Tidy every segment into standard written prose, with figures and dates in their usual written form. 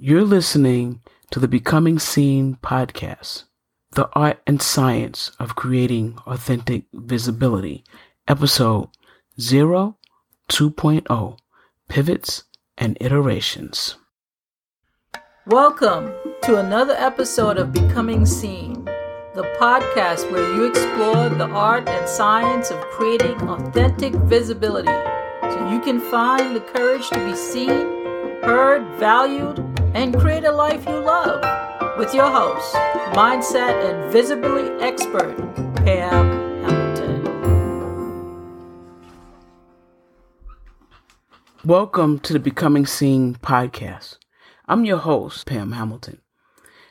You're listening to the Becoming Seen podcast, The Art and Science of Creating Authentic Visibility, episode 2.0, Pivots and Iterations. Welcome to another episode of Becoming Seen, the podcast where you explore the art and science of creating authentic visibility so you can find the courage to be seen, heard, valued, and create a life you love with your host, mindset and visibility expert, Pam Hamilton. Welcome to the Becoming Seen podcast. I'm your host, Pam Hamilton.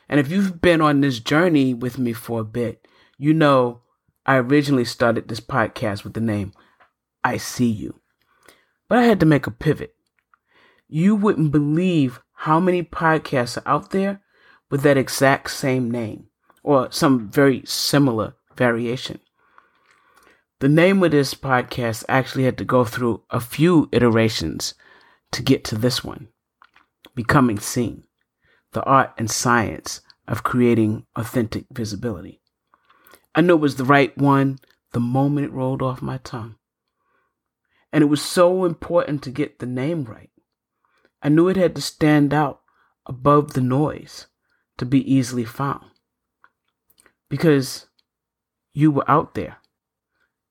And if you've been on this journey with me for a bit, you know I originally started this podcast with the name, I See You. But I had to make a pivot. You wouldn't believe how many podcasts are out there with that exact same name or some very similar variation. The name of this podcast actually had to go through a few iterations to get to this one, Becoming Seen, the Art and Science of Creating Authentic Visibility. I knew it was the right one the moment it rolled off my tongue. And it was so important to get the name right. I knew it had to stand out above the noise to be easily found because you were out there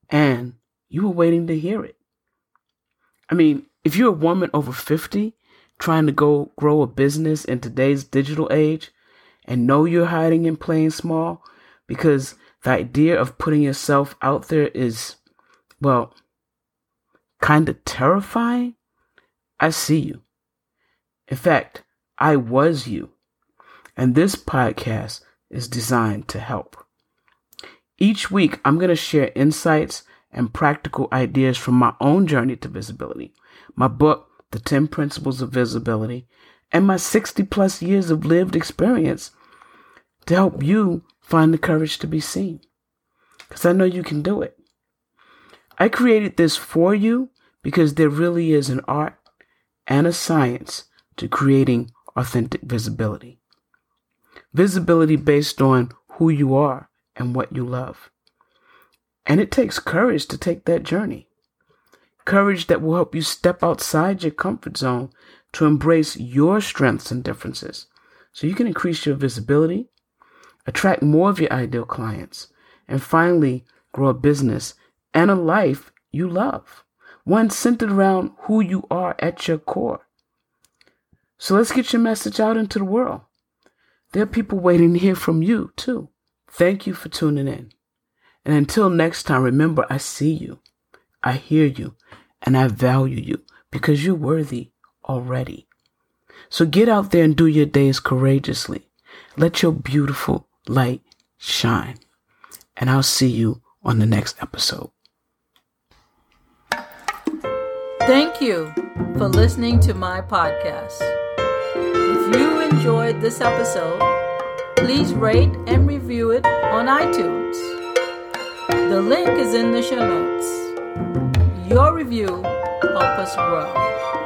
and you were waiting to hear it. I mean, if you're a woman over 50 trying to go grow a business in today's digital age and know you're hiding and playing small because the idea of putting yourself out there is, well, kind of terrifying, I see you. In fact, I was you, and this podcast is designed to help. Each week, I'm going to share insights and practical ideas from my own journey to visibility, my book, The 10 Principles of Visibility, and my 60 plus years of lived experience to help you find the courage to be seen, because I know you can do it. I created this for you because there really is an art and a science to creating authentic visibility. Visibility based on who you are and what you love. And it takes courage to take that journey. Courage that will help you step outside your comfort zone to embrace your strengths and differences so you can increase your visibility, attract more of your ideal clients, and finally grow a business and a life you love, one centered around who you are at your core. So let's get your message out into the world. There are people waiting to hear from you, too. Thank you for tuning in. And until next time, remember, I see you, I hear you, and I value you because you're worthy already. So get out there and do your days courageously. Let your beautiful light shine. And I'll see you on the next episode. Thank you for listening to my podcast. If you enjoyed this episode, please rate and review it on iTunes. The link is in the show notes. Your review helps us grow.